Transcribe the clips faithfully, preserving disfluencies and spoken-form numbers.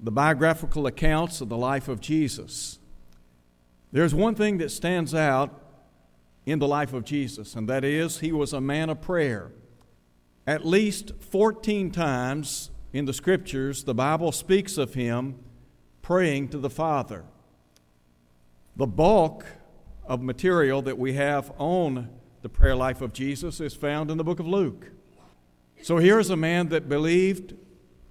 the biographical accounts of the life of Jesus. There's one thing that stands out in the life of Jesus, and that is he was a man of prayer. At least fourteen times in the Scriptures, the Bible speaks of him praying to the Father. The bulk of material that we have on the prayer life of Jesus is found in the book of Luke. So here's a man that believed,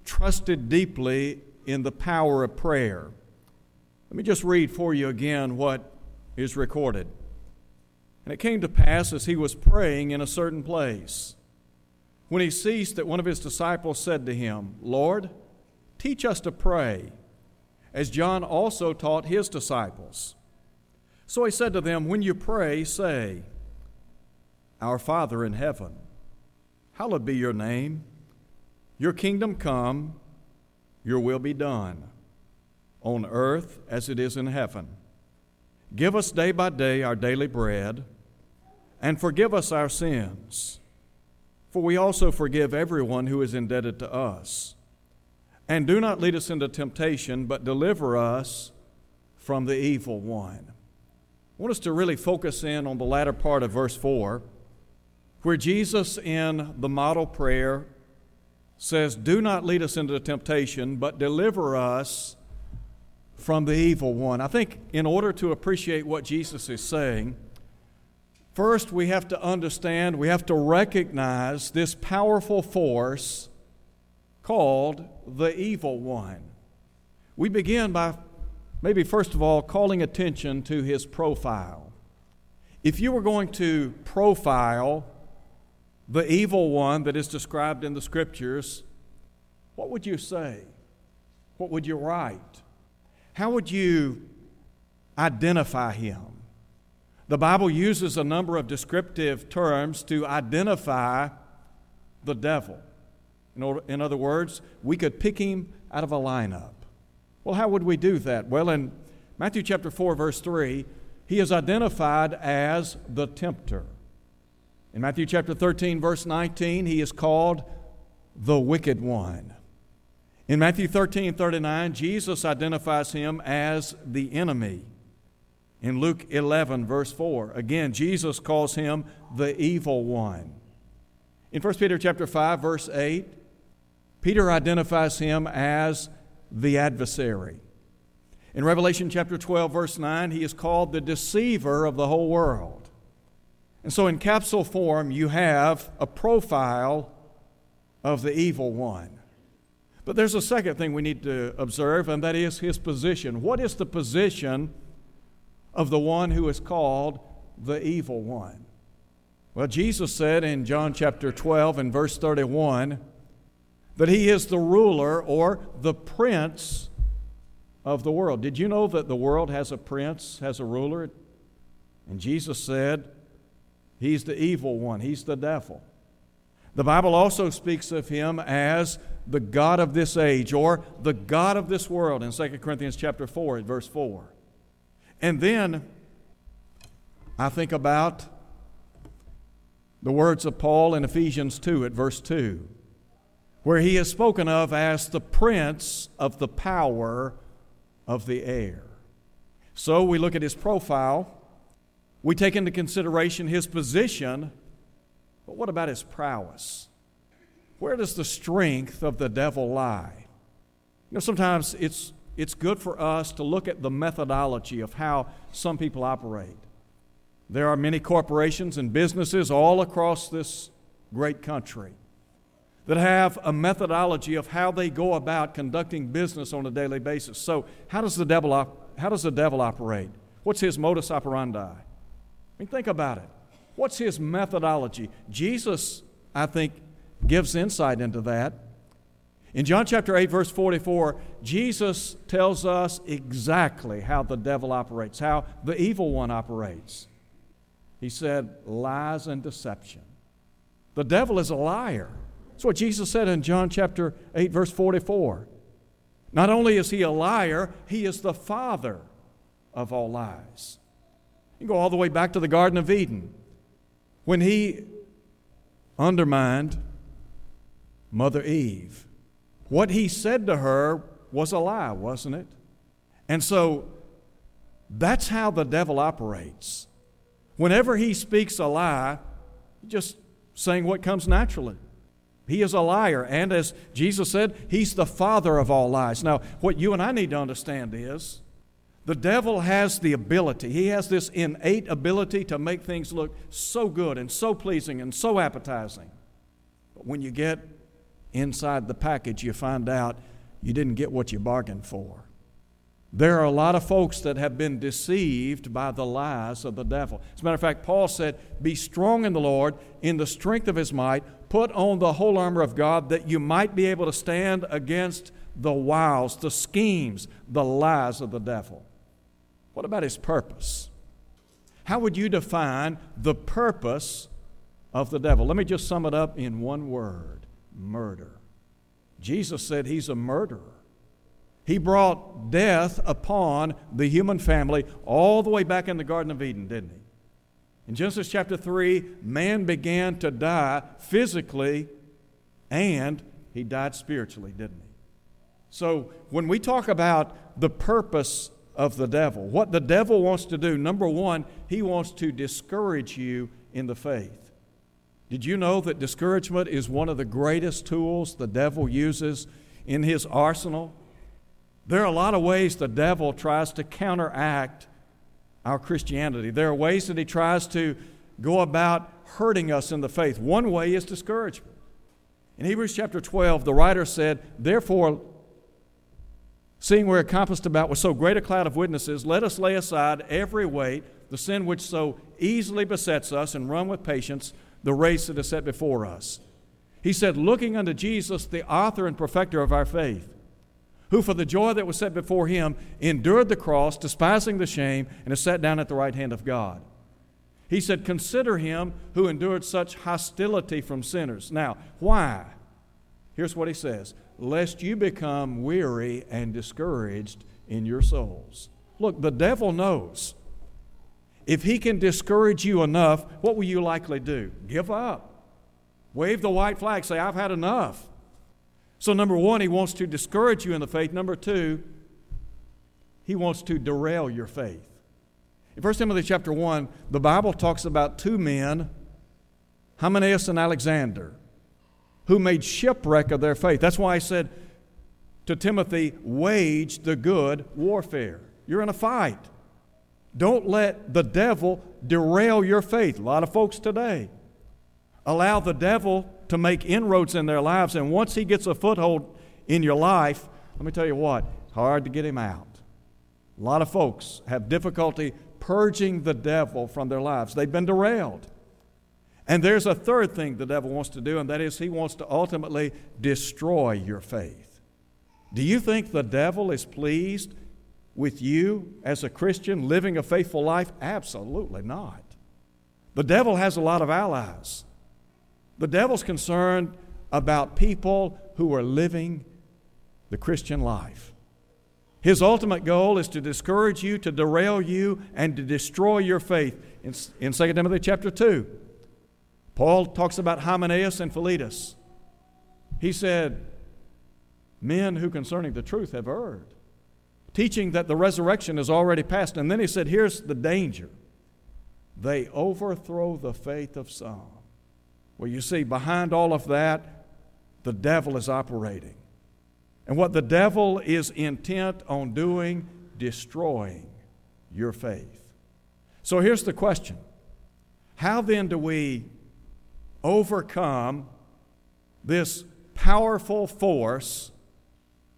trusted deeply in the power of prayer. Let me just read for you again what is recorded. And it came to pass as he was praying in a certain place, when he ceased, that one of his disciples said to him, Lord, teach us to pray, as John also taught his disciples. So he said to them, when you pray, say, Our Father in heaven, hallowed be your name. Your kingdom come, your will be done, on earth as it is in heaven. Give us day by day our daily bread, and forgive us our sins, for we also forgive everyone who is indebted to us. And do not lead us into temptation, but deliver us from the evil one. I want us to really focus in on the latter part of verse four, where Jesus in the model prayer says, do not lead us into temptation, but deliver us from the evil one. I think in order to appreciate what Jesus is saying, first we have to understand, we have to recognize this powerful force called the evil one. We begin by maybe first of all calling attention to his profile. If you were going to profile the evil one that is described in the Scriptures, what would you say? What would you write? How would you identify him? The Bible uses a number of descriptive terms to identify the devil. In, order, in other words, we could pick him out of a lineup. Well, how would we do that? Well, in Matthew chapter four, verse three, he is identified as the tempter. In Matthew chapter thirteen, verse nineteen, he is called the wicked one. In Matthew thirteen, thirty-nine, Jesus identifies him as the enemy. In Luke eleven, verse four, again, Jesus calls him the evil one. In First Peter chapter five, verse eight, Peter identifies him as the adversary. In Revelation chapter twelve, verse nine, he is called the deceiver of the whole world. And so in capsule form, you have a profile of the evil one. But there's a second thing we need to observe, and that is his position. What is the position of the one who is called the evil one? Well, Jesus said in John chapter twelve and verse thirty-one that he is the ruler or the prince of the world. Did you know that the world has a prince, has a ruler? And Jesus said, he's the evil one, he's the devil. The Bible also speaks of him as the god of this age or the god of this world in Second Corinthians chapter four and verse four. And then I think about the words of Paul in Ephesians two at verse two, where he is spoken of as the prince of the power of the air. So we look at his profile, we take into consideration his position, but what about his prowess? Where does the strength of the devil lie? You know, sometimes it's it's good for us to look at the methodology of how some people operate. There are many corporations and businesses all across this great country that have a methodology of how they go about conducting business on a daily basis. So, how does the devil op- how does the devil operate? What's his modus operandi? I mean, think about it. What's his methodology? Jesus, I think, gives insight into that. In John chapter eight, verse forty-four, Jesus tells us exactly how the devil operates, how the evil one operates. He said, lies and deception. The devil is a liar. That's what Jesus said in John chapter eight, verse forty-four. Not only is he a liar, he is the father of all lies. You go all the way back to the Garden of Eden. When he undermined Mother Eve, what he said to her was a lie, wasn't it? And so that's how the devil operates. Whenever he speaks a lie, just saying what comes naturally. He is a liar, and as Jesus said, he's the father of all lies. Now, what you and I need to understand is the devil has the ability, he has this innate ability to make things look so good and so pleasing and so appetizing. But when you get inside the package, you find out you didn't get what you bargained for. There are a lot of folks that have been deceived by the lies of the devil. As a matter of fact, Paul said, be strong in the Lord, in the strength of his might, put on the whole armor of God that you might be able to stand against the wiles, the schemes, the lies of the devil. What about his purpose? How would you define the purpose of the devil? Let me just sum it up in one word. Murder. Jesus said he's a murderer. He brought death upon the human family all the way back in the Garden of Eden, didn't he? In Genesis chapter three, man began to die physically and he died spiritually, didn't he? So when we talk about the purpose of the devil, what the devil wants to do, number one, he wants to discourage you in the faith. Did you know that discouragement is one of the greatest tools the devil uses in his arsenal? There are a lot of ways the devil tries to counteract our Christianity. There are ways that he tries to go about hurting us in the faith. One way is discouragement. In Hebrews chapter twelve, the writer said, therefore, seeing we're encompassed about with so great a cloud of witnesses, let us lay aside every weight, the sin which so easily besets us, and run with patience the race that is set before us. He said, looking unto Jesus, the author and perfecter of our faith, who for the joy that was set before him endured the cross, despising the shame, and is sat down at the right hand of God. He said, consider him who endured such hostility from sinners. Now, why? Here's what he says, lest you become weary and discouraged in your souls. Look, the devil knows. If he can discourage you enough, what will you likely do? Give up. Wave the white flag. Say, I've had enough. So number one, he wants to discourage you in the faith. Number two, he wants to derail your faith. In First Timothy chapter one, the Bible talks about two men, Hymenaeus and Alexander, who made shipwreck of their faith. That's why I said to Timothy, wage the good warfare. You're in a fight. Don't let the devil derail your faith. A lot of folks today allow the devil to make inroads in their lives, and once he gets a foothold in your life, let me tell you what, it's hard to get him out. A lot of folks have difficulty purging the devil from their lives. They've been derailed. And there's a third thing the devil wants to do, and that is he wants to ultimately destroy your faith. Do you think the devil is pleased with you as a Christian living a faithful life? Absolutely not. The devil has a lot of allies. The devil's concerned about people who are living the Christian life. His ultimate goal is to discourage you, to derail you, and to destroy your faith. In, in Second Timothy chapter two, Paul talks about Hymenaeus and Philetus. He said, men who concerning the truth have erred, teaching that the resurrection is already past. And then he said, here's the danger. They overthrow the faith of some. Well, you see, behind all of that, the devil is operating. And what the devil is intent on doing, destroying your faith. So here's the question. How then do we overcome this powerful force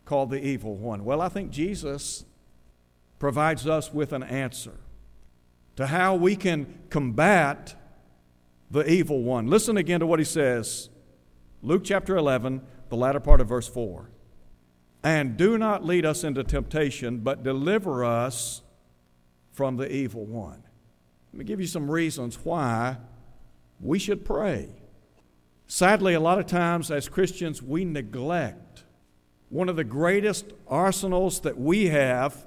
called the evil one? Well, I think Jesus provides us with an answer to how we can combat the evil one. Listen again to what he says. Luke chapter eleven, the latter part of verse four. And do not lead us into temptation, but deliver us from the evil one. Let me give you some reasons why we should pray. Sadly, a lot of times as Christians, we neglect one of the greatest arsenals that we have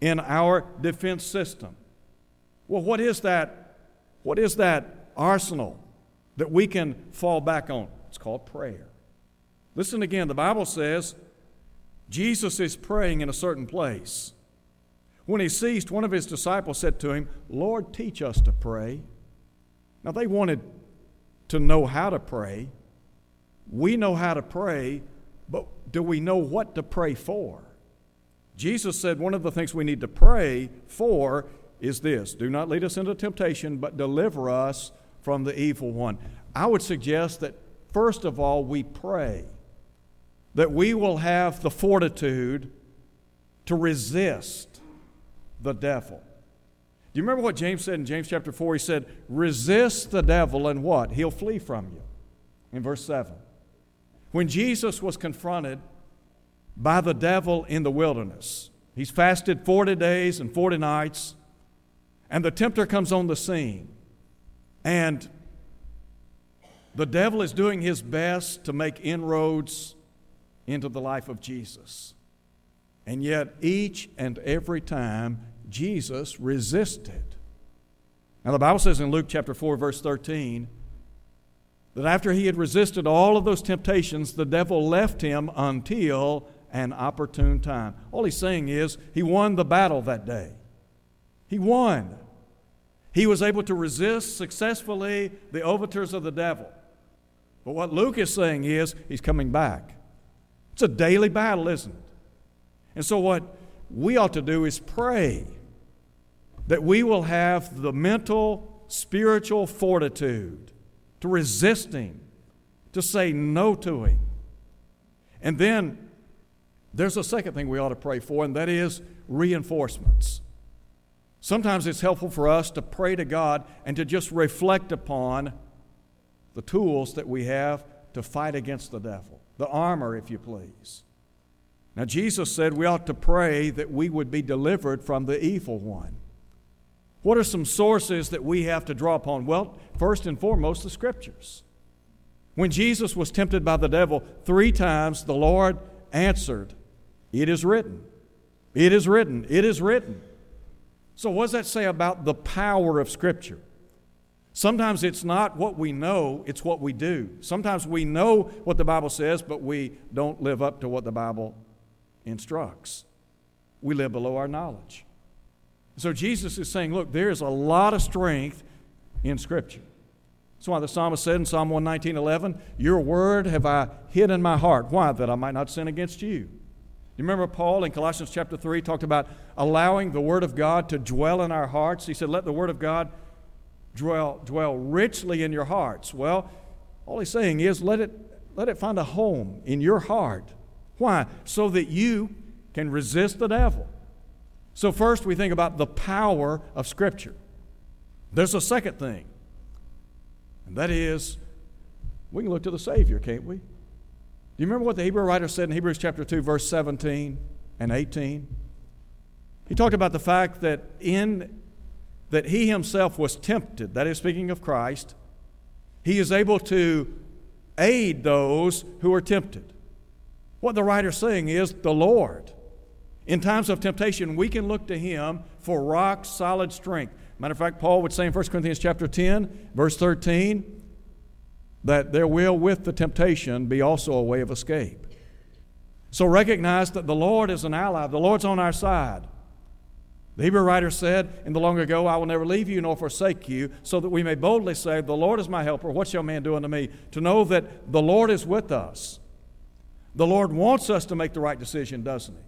in our defense system. Well, what is that? What is that arsenal that we can fall back on? It's called prayer. Listen again, the Bible says Jesus is praying in a certain place. When he ceased, one of his disciples said to him, Lord, teach us to pray. Now, they wanted to know how to pray. We know how to pray, but do we know what to pray for? Jesus said one of the things we need to pray for is this: do not lead us into temptation, but deliver us from the evil one. I would suggest that, first of all, we pray that we will have the fortitude to resist the devil. Do you remember what James said in James chapter four? He said, resist the devil and what? He'll flee from you. In verse seven. When Jesus was confronted by the devil in the wilderness, he's fasted forty days and forty nights, and the tempter comes on the scene, and the devil is doing his best to make inroads into the life of Jesus. And yet, each and every time, Jesus resisted. Now, the Bible says in Luke chapter four, verse thirteen, that after he had resisted all of those temptations, the devil left him until an opportune time. All he's saying is he won the battle that day. He won. He was able to resist successfully the overtures of the devil. But what Luke is saying is he's coming back. It's a daily battle, isn't it? And so what we ought to do is pray that we will have the mental, spiritual fortitude to resist him, to say no to him. And then there's a second thing we ought to pray for, and that is reinforcements. Sometimes it's helpful for us to pray to God and to just reflect upon the tools that we have to fight against the devil, the armor, if you please. Now, Jesus said we ought to pray that we would be delivered from the evil one. What are some sources that we have to draw upon? Well, first and foremost, the Scriptures. When Jesus was tempted by the devil, three times the Lord answered, it is written, it is written, it is written. So what does that say about the power of Scripture? Sometimes it's not what we know, it's what we do. Sometimes we know what the Bible says, but we don't live up to what the Bible instructs. We live below our knowledge. So Jesus is saying, look, there is a lot of strength in Scripture. That's why the psalmist said in Psalm one nineteen eleven, your word have I hid in my heart. Why? That I might not sin against you. You remember Paul in Colossians chapter three talked about allowing the Word of God to dwell in our hearts. He said, let the Word of God dwell, dwell richly in your hearts. Well, all he's saying is let it, let it find a home in your heart. Why? So that you can resist the devil. So first we think about the power of Scripture. There's a second thing, and that is we can look to the Savior, can't we? Do you remember what the Hebrew writer said in Hebrews chapter two, verse seventeen and eighteen? He talked about the fact that in that he himself was tempted, that is speaking of Christ, he is able to aid those who are tempted. What the writer's saying is the Lord. In times of temptation, we can look to him for rock solid strength. Matter of fact, Paul would say in First Corinthians chapter ten, verse thirteen, that there will with the temptation be also a way of escape. So recognize that the Lord is an ally. The Lord's on our side. The Hebrew writer said in the long ago, I will never leave you nor forsake you, so that we may boldly say, the Lord is my helper. What shall man do unto me? To know that the Lord is with us. The Lord wants us to make the right decision, doesn't he?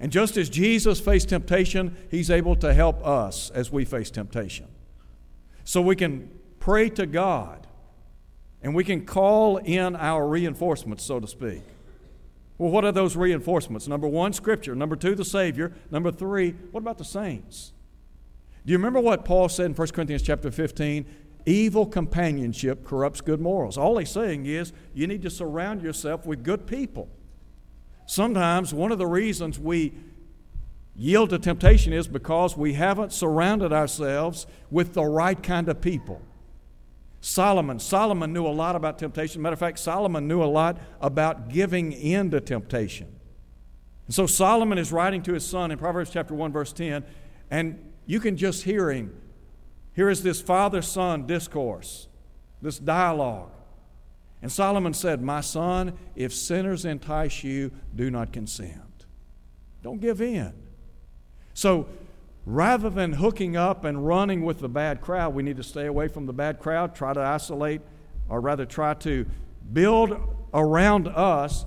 And just as Jesus faced temptation, he's able to help us as we face temptation. So we can pray to God, and we can call in our reinforcements, so to speak. Well, what are those reinforcements? Number one, Scripture. Number two, the Savior. Number three, what about the saints? Do you remember what Paul said in First Corinthians chapter fifteen Evil companionship corrupts good morals. All he's saying is you need to surround yourself with good people. Sometimes one of the reasons we yield to temptation is because we haven't surrounded ourselves with the right kind of people. Solomon. Solomon knew a lot about temptation. Matter of fact, Solomon knew a lot about giving in to temptation. And so Solomon is writing to his son in Proverbs chapter one, verse ten, and you can just hear him. Here is this father-son discourse, this dialogue. And Solomon said, "My son, if sinners entice you, do not consent." Don't give in. So rather than hooking up and running with the bad crowd, we need to stay away from the bad crowd, try to isolate, or rather try to build around us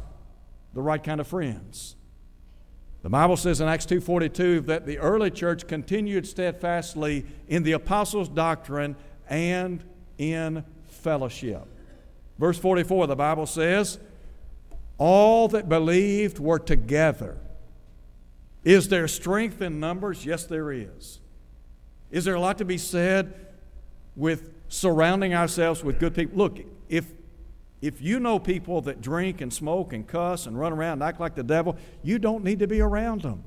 the right kind of friends. The Bible says in Acts two forty-two that the early church continued steadfastly in the apostles' doctrine and in fellowship. Verse forty-four, the Bible says, all that believed were together. Is there strength in numbers? Yes, there is. Is there a lot to be said with surrounding ourselves with good people? Look, if If you know people that drink and smoke and cuss and run around and act like the devil, you don't need to be around them.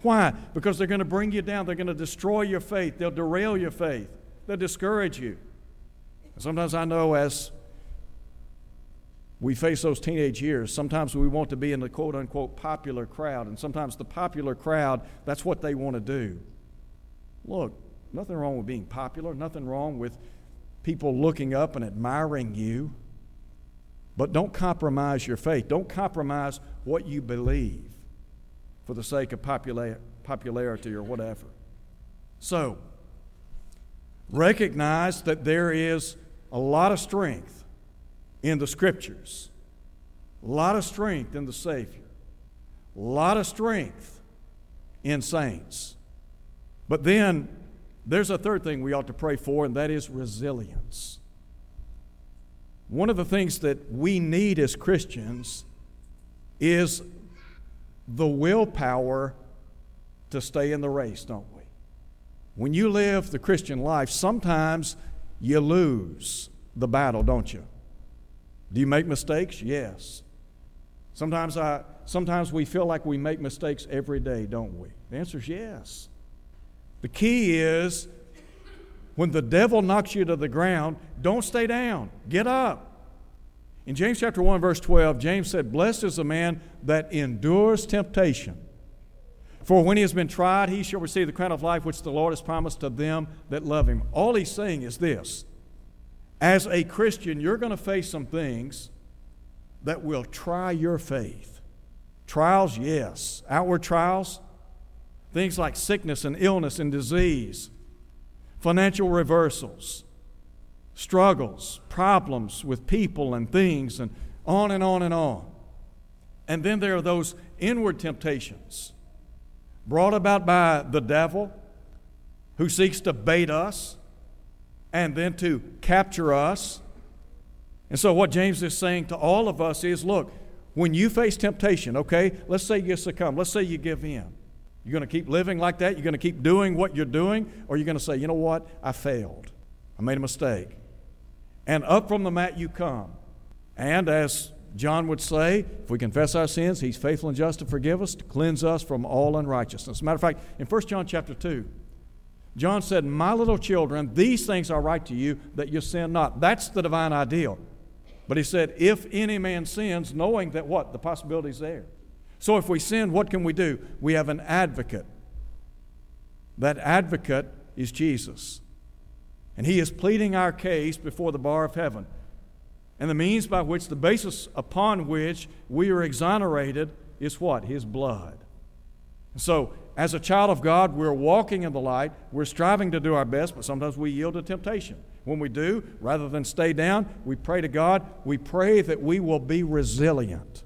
Why? Because they're going to bring you down. They're going to destroy your faith. They'll derail your faith. They'll discourage you. And sometimes I know as we face those teenage years, sometimes we want to be in the quote-unquote popular crowd, and sometimes the popular crowd, that's what they want to do. Look, nothing wrong with being popular. Nothing wrong with people looking up and admiring you. But don't compromise your faith. Don't compromise what you believe for the sake of popular, popularity or whatever. So, recognize that there is a lot of strength in the Scriptures, a lot of strength in the Savior, a lot of strength in saints. But then, there's a third thing we ought to pray for, and that is resilience. One of the things that we need as Christians is the willpower to stay in the race, don't we? When you live the Christian life, sometimes you lose the battle, don't you? Do you make mistakes? Yes. Sometimes I, sometimes we feel like we make mistakes every day, don't we? The answer is yes. The key is, when the devil knocks you to the ground, don't stay down. Get up. In James chapter one, verse twelve, James said, "Blessed is the man that endures temptation. For when he has been tried, he shall receive the crown of life which the Lord has promised to them that love him." All he's saying is this. As a Christian, you're going to face some things that will try your faith. Trials, yes. Outward trials, things like sickness and illness and disease. Financial reversals, struggles, problems with people and things, and on and on and on. And then there are those inward temptations brought about by the devil who seeks to bait us and then to capture us. And so what James is saying to all of us is, look, when you face temptation, okay, let's say you succumb, let's say you give in. You're going to keep living like that? You're going to keep doing what you're doing? Or you're going to say, you know what? I failed. I made a mistake. And up from the mat you come. And as John would say, if we confess our sins, he's faithful and just to forgive us, to cleanse us from all unrighteousness. As a matter of fact, in First John chapter two, John said, "My little children, these things I write to you, that you sin not." That's the divine ideal. But he said, if any man sins, knowing that what? The possibility is there. So if we sin, what can we do? We have an advocate. That advocate is Jesus. And he is pleading our case before the bar of heaven. And the means by which, the basis upon which we are exonerated is what? His blood. And so, as a child of God, we're walking in the light. We're striving to do our best, but sometimes we yield to temptation. When we do, rather than stay down, we pray to God. We pray that we will be resilient,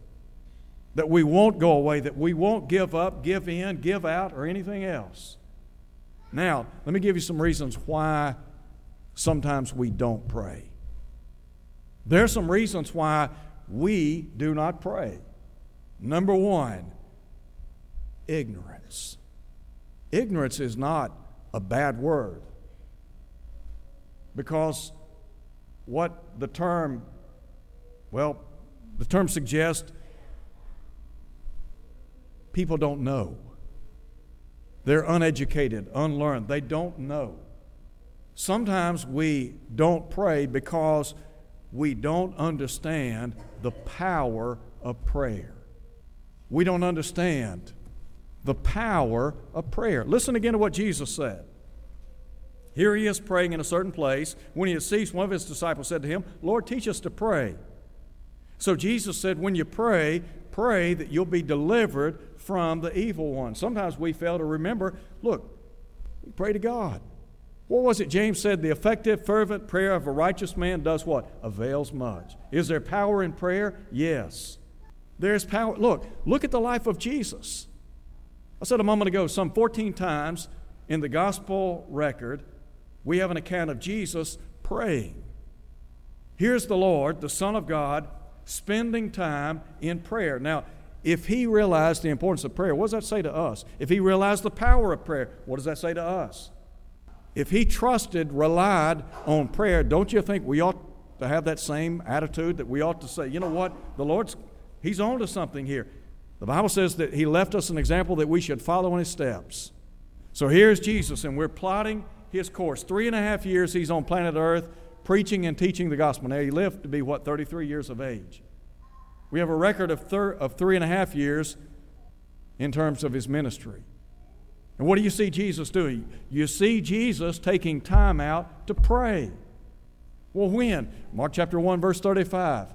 that we won't go away, that we won't give up, give in, give out, or anything else. Now, let me give you some reasons why sometimes we don't pray. There are some reasons why we do not pray. Number one, ignorance. Ignorance is not a bad word. because what the term, well, the term suggests, people don't know. They're uneducated, unlearned. They don't know. Sometimes we don't pray because we don't understand the power of prayer. We don't understand the power of prayer. Listen again to what Jesus said. Here he is praying in a certain place. When he had ceased, one of his disciples said to him, "Lord, teach us to pray." So Jesus said, when you pray, pray that you'll be delivered from the evil one. Sometimes we fail to remember, look, we pray to God. What was it James said? The effective, fervent prayer of a righteous man does what? Avails much. Is there power in prayer? Yes. There's power. Look, look at the life of Jesus. I said a moment ago, some fourteen times in the gospel record, we have an account of Jesus praying. Here's the Lord, the Son of God, spending time in prayer. Now, if he realized the importance of prayer, what does that say to us? If he realized the power of prayer, what does that say to us? If he trusted, relied on prayer, don't you think we ought to have that same attitude, that we ought to say, you know what, the Lord's, he's on to something here. The Bible says that he left us an example that we should follow in his steps. So here's Jesus, and we're plotting his course. Three and a half years he's on planet Earth, preaching and teaching the gospel. Now, he lived to be, what, thirty-three years of age. We have a record of, thir- of three and a half years in terms of his ministry. And what do you see Jesus doing? You see Jesus taking time out to pray. Well, when? Mark chapter one, verse thirty-five.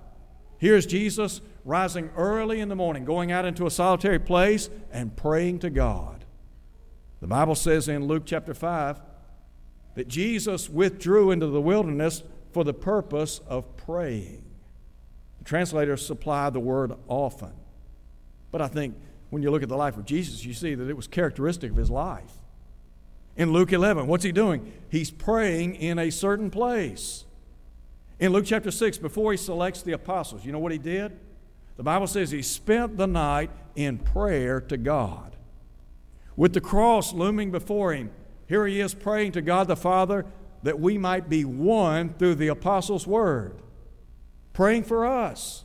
Here's Jesus rising early in the morning, going out into a solitary place and praying to God. The Bible says in Luke chapter five that Jesus withdrew into the wilderness for the purpose of praying. The translators supply the word often. But I think when you look at the life of Jesus, you see that it was characteristic of his life. In Luke eleven, what's he doing? He's praying in a certain place. In Luke chapter six, before he selects the apostles, you know what he did? The Bible says he spent the night in prayer to God. With the cross looming before him, here he is praying to God the Father that we might be one through the apostles' word. Praying for us.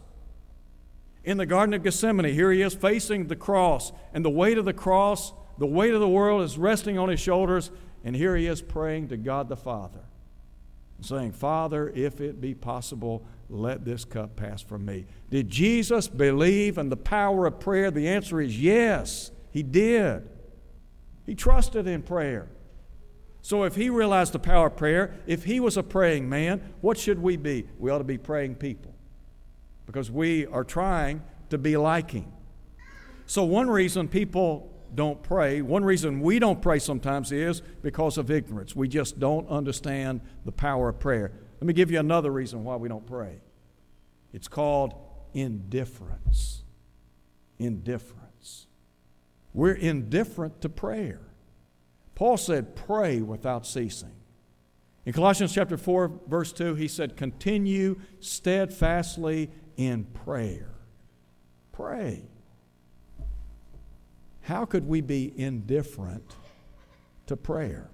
In the Garden of Gethsemane, here he is facing the cross, and the weight of the cross, the weight of the world is resting on his shoulders, and here he is praying to God the Father, saying, "Father, if it be possible, let this cup pass from me." Did Jesus believe in the power of prayer? The answer is yes, he did. He trusted in prayer. So if he realized the power of prayer, if he was a praying man, what should we be? We ought to be praying people, because we are trying to be like him. So one reason people don't pray, one reason we don't pray sometimes is because of ignorance. We just don't understand the power of prayer. Let me give you another reason why we don't pray. It's called indifference. Indifference. We're indifferent to prayer. Paul said, "Pray without ceasing." In Colossians chapter four, verse two, he said, "Continue steadfastly in prayer." Pray. How could we be indifferent to prayer?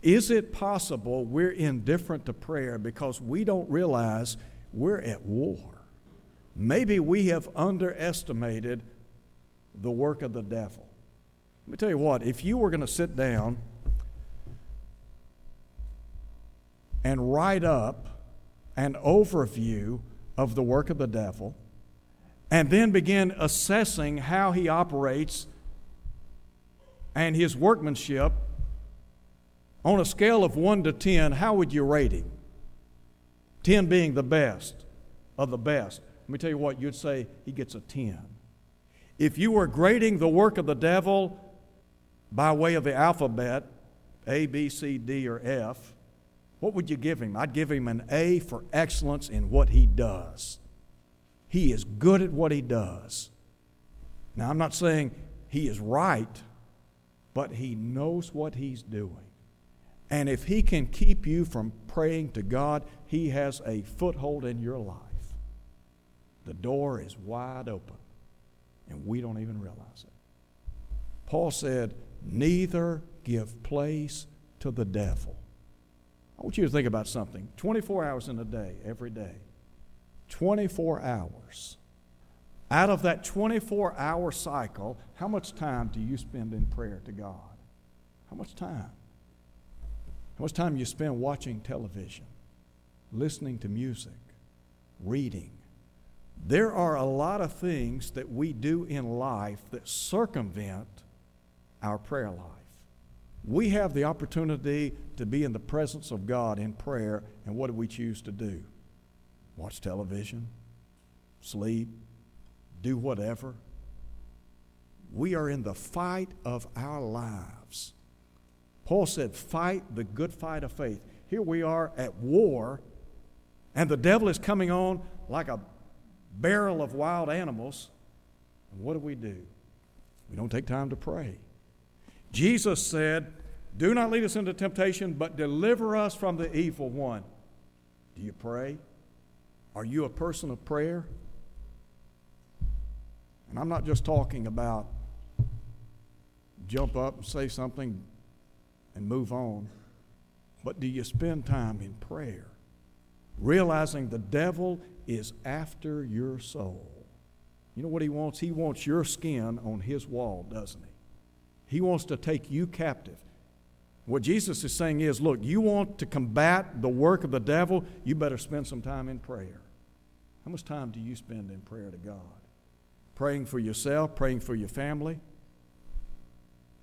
Is it possible we're indifferent to prayer because we don't realize we're at war? Maybe we have underestimated the work of the devil. Let me tell you what, if you were going to sit down and write up an overview of the work of the devil, and then begin assessing how he operates and his workmanship on a scale of one to ten, how would you rate him? ten being the best of the best. Let me tell you what, you'd say he gets a ten. If you were grading the work of the devil by way of the alphabet, A, B, C, D, or F, what would you give him? I'd give him an A for excellence in what he does. He is good at what he does. Now, I'm not saying he is right, but he knows what he's doing. And if he can keep you from praying to God, he has a foothold in your life. The door is wide open, and we don't even realize it. Paul said, "Neither give place to the devil." I want you to think about something. twenty-four hours in a day, every day. twenty-four hours. Out of that twenty-four hour cycle, how much time do you spend in prayer to God? How much time? How much time do you spend watching television, listening to music, reading? There are a lot of things that we do in life that circumvent our prayer life. We have the opportunity to be in the presence of God in prayer, and what do we choose to do? Watch television, sleep, do whatever. We are in the fight of our lives. Paul said, fight the good fight of faith. Here we are at war, and the devil is coming on like a barrel of wild animals. And what do we do? We don't take time to pray. Jesus said, do not lead us into temptation, but deliver us from the evil one. Do you pray? Are you a person of prayer? And I'm not just talking about jump up and say something and move on, but do you spend time in prayer, realizing the devil is after your soul? You know what he wants? He wants your skin on his wall, doesn't he? He wants to take you captive. What Jesus is saying is, look, you want to combat the work of the devil, you better spend some time in prayer. How much time do you spend in prayer to God? Praying for yourself, praying for your family,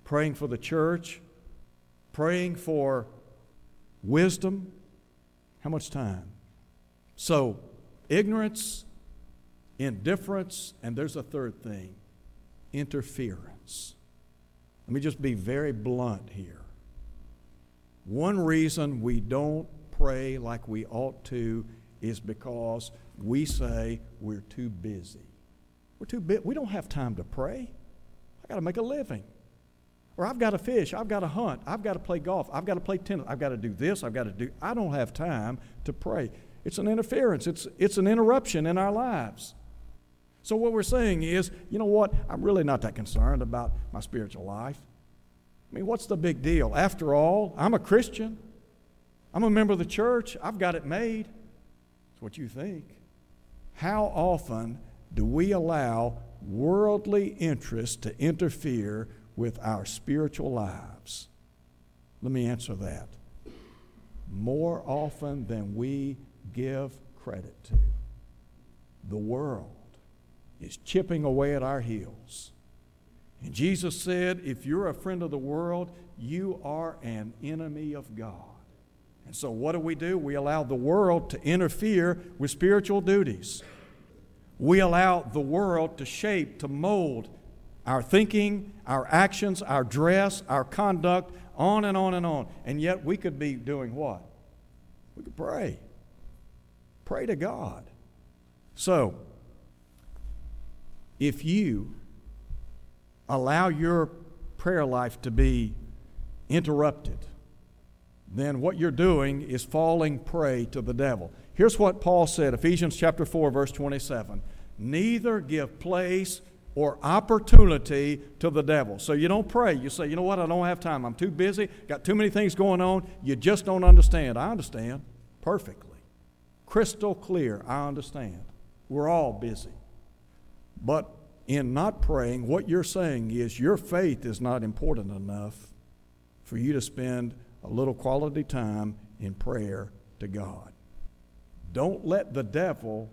praying for the church, praying for wisdom. How much time? So, ignorance, indifference, and there's a third thing, interference. Let me just be very blunt here. One reason we don't pray like we ought to is because we say we're too busy. We're too busy. We don't have time to pray. I got to make a living. Or I've got to fish. I've got to hunt. I've got to play golf. I've got to play tennis. I've got to do this. I've got to do. I don't have time to pray. It's an interference. It's, it's an interruption in our lives. So what we're saying is, you know what? I'm really not that concerned about my spiritual life. I mean, what's the big deal? After all, I'm a Christian. I'm a member of the church. I've got it made. That's what you think. How often do we allow worldly interests to interfere with our spiritual lives? Let me answer that. More often than we give credit to. The world is chipping away at our heels. And Jesus said, if you're a friend of the world, you are an enemy of God. And so what do we do? We allow the world to interfere with spiritual duties. We allow the world to shape, to mold our thinking, our actions, our dress, our conduct, on and on and on. And yet we could be doing what? We could pray. Pray to God. So, if you allow your prayer life to be interrupted, then what you're doing is falling prey to the devil. Here's what Paul said, Ephesians chapter four, verse twenty-seven. Neither give place or opportunity to the devil. So you don't pray. You say, you know what, I don't have time. I'm too busy. Got too many things going on. You just don't understand. I understand perfectly. Crystal clear, I understand. We're all busy. But in not praying, what you're saying is your faith is not important enough for you to spend a little quality time in prayer to God. Don't let the devil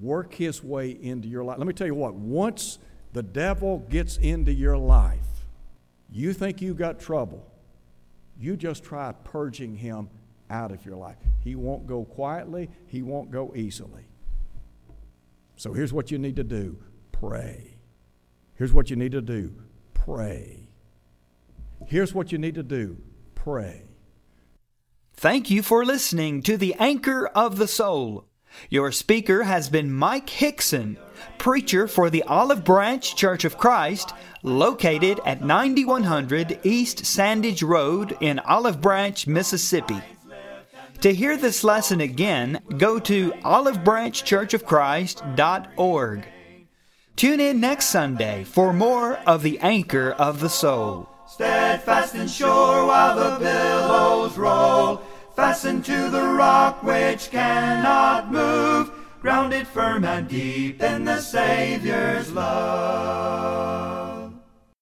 work his way into your life. Let me tell you what, once the devil gets into your life, you think you got trouble. You just try purging him out of your life. He won't go quietly. He won't go easily. So here's what you need to do. Pray. Here's what you need to do. Pray. Here's what you need to do. Pray. Thank you for listening to The Anchor of the Soul. Your speaker has been Mike Hickson, preacher for the Olive Branch Church of Christ, located at ninety-one hundred East Sandage Road in Olive Branch, Mississippi. To hear this lesson again, go to olive branch church of christ dot org. Tune in next Sunday for more of The Anchor of the Soul. Steadfast and sure while the billows roll. fastened to the rock which cannot move, grounded firm and deep in the Savior's love.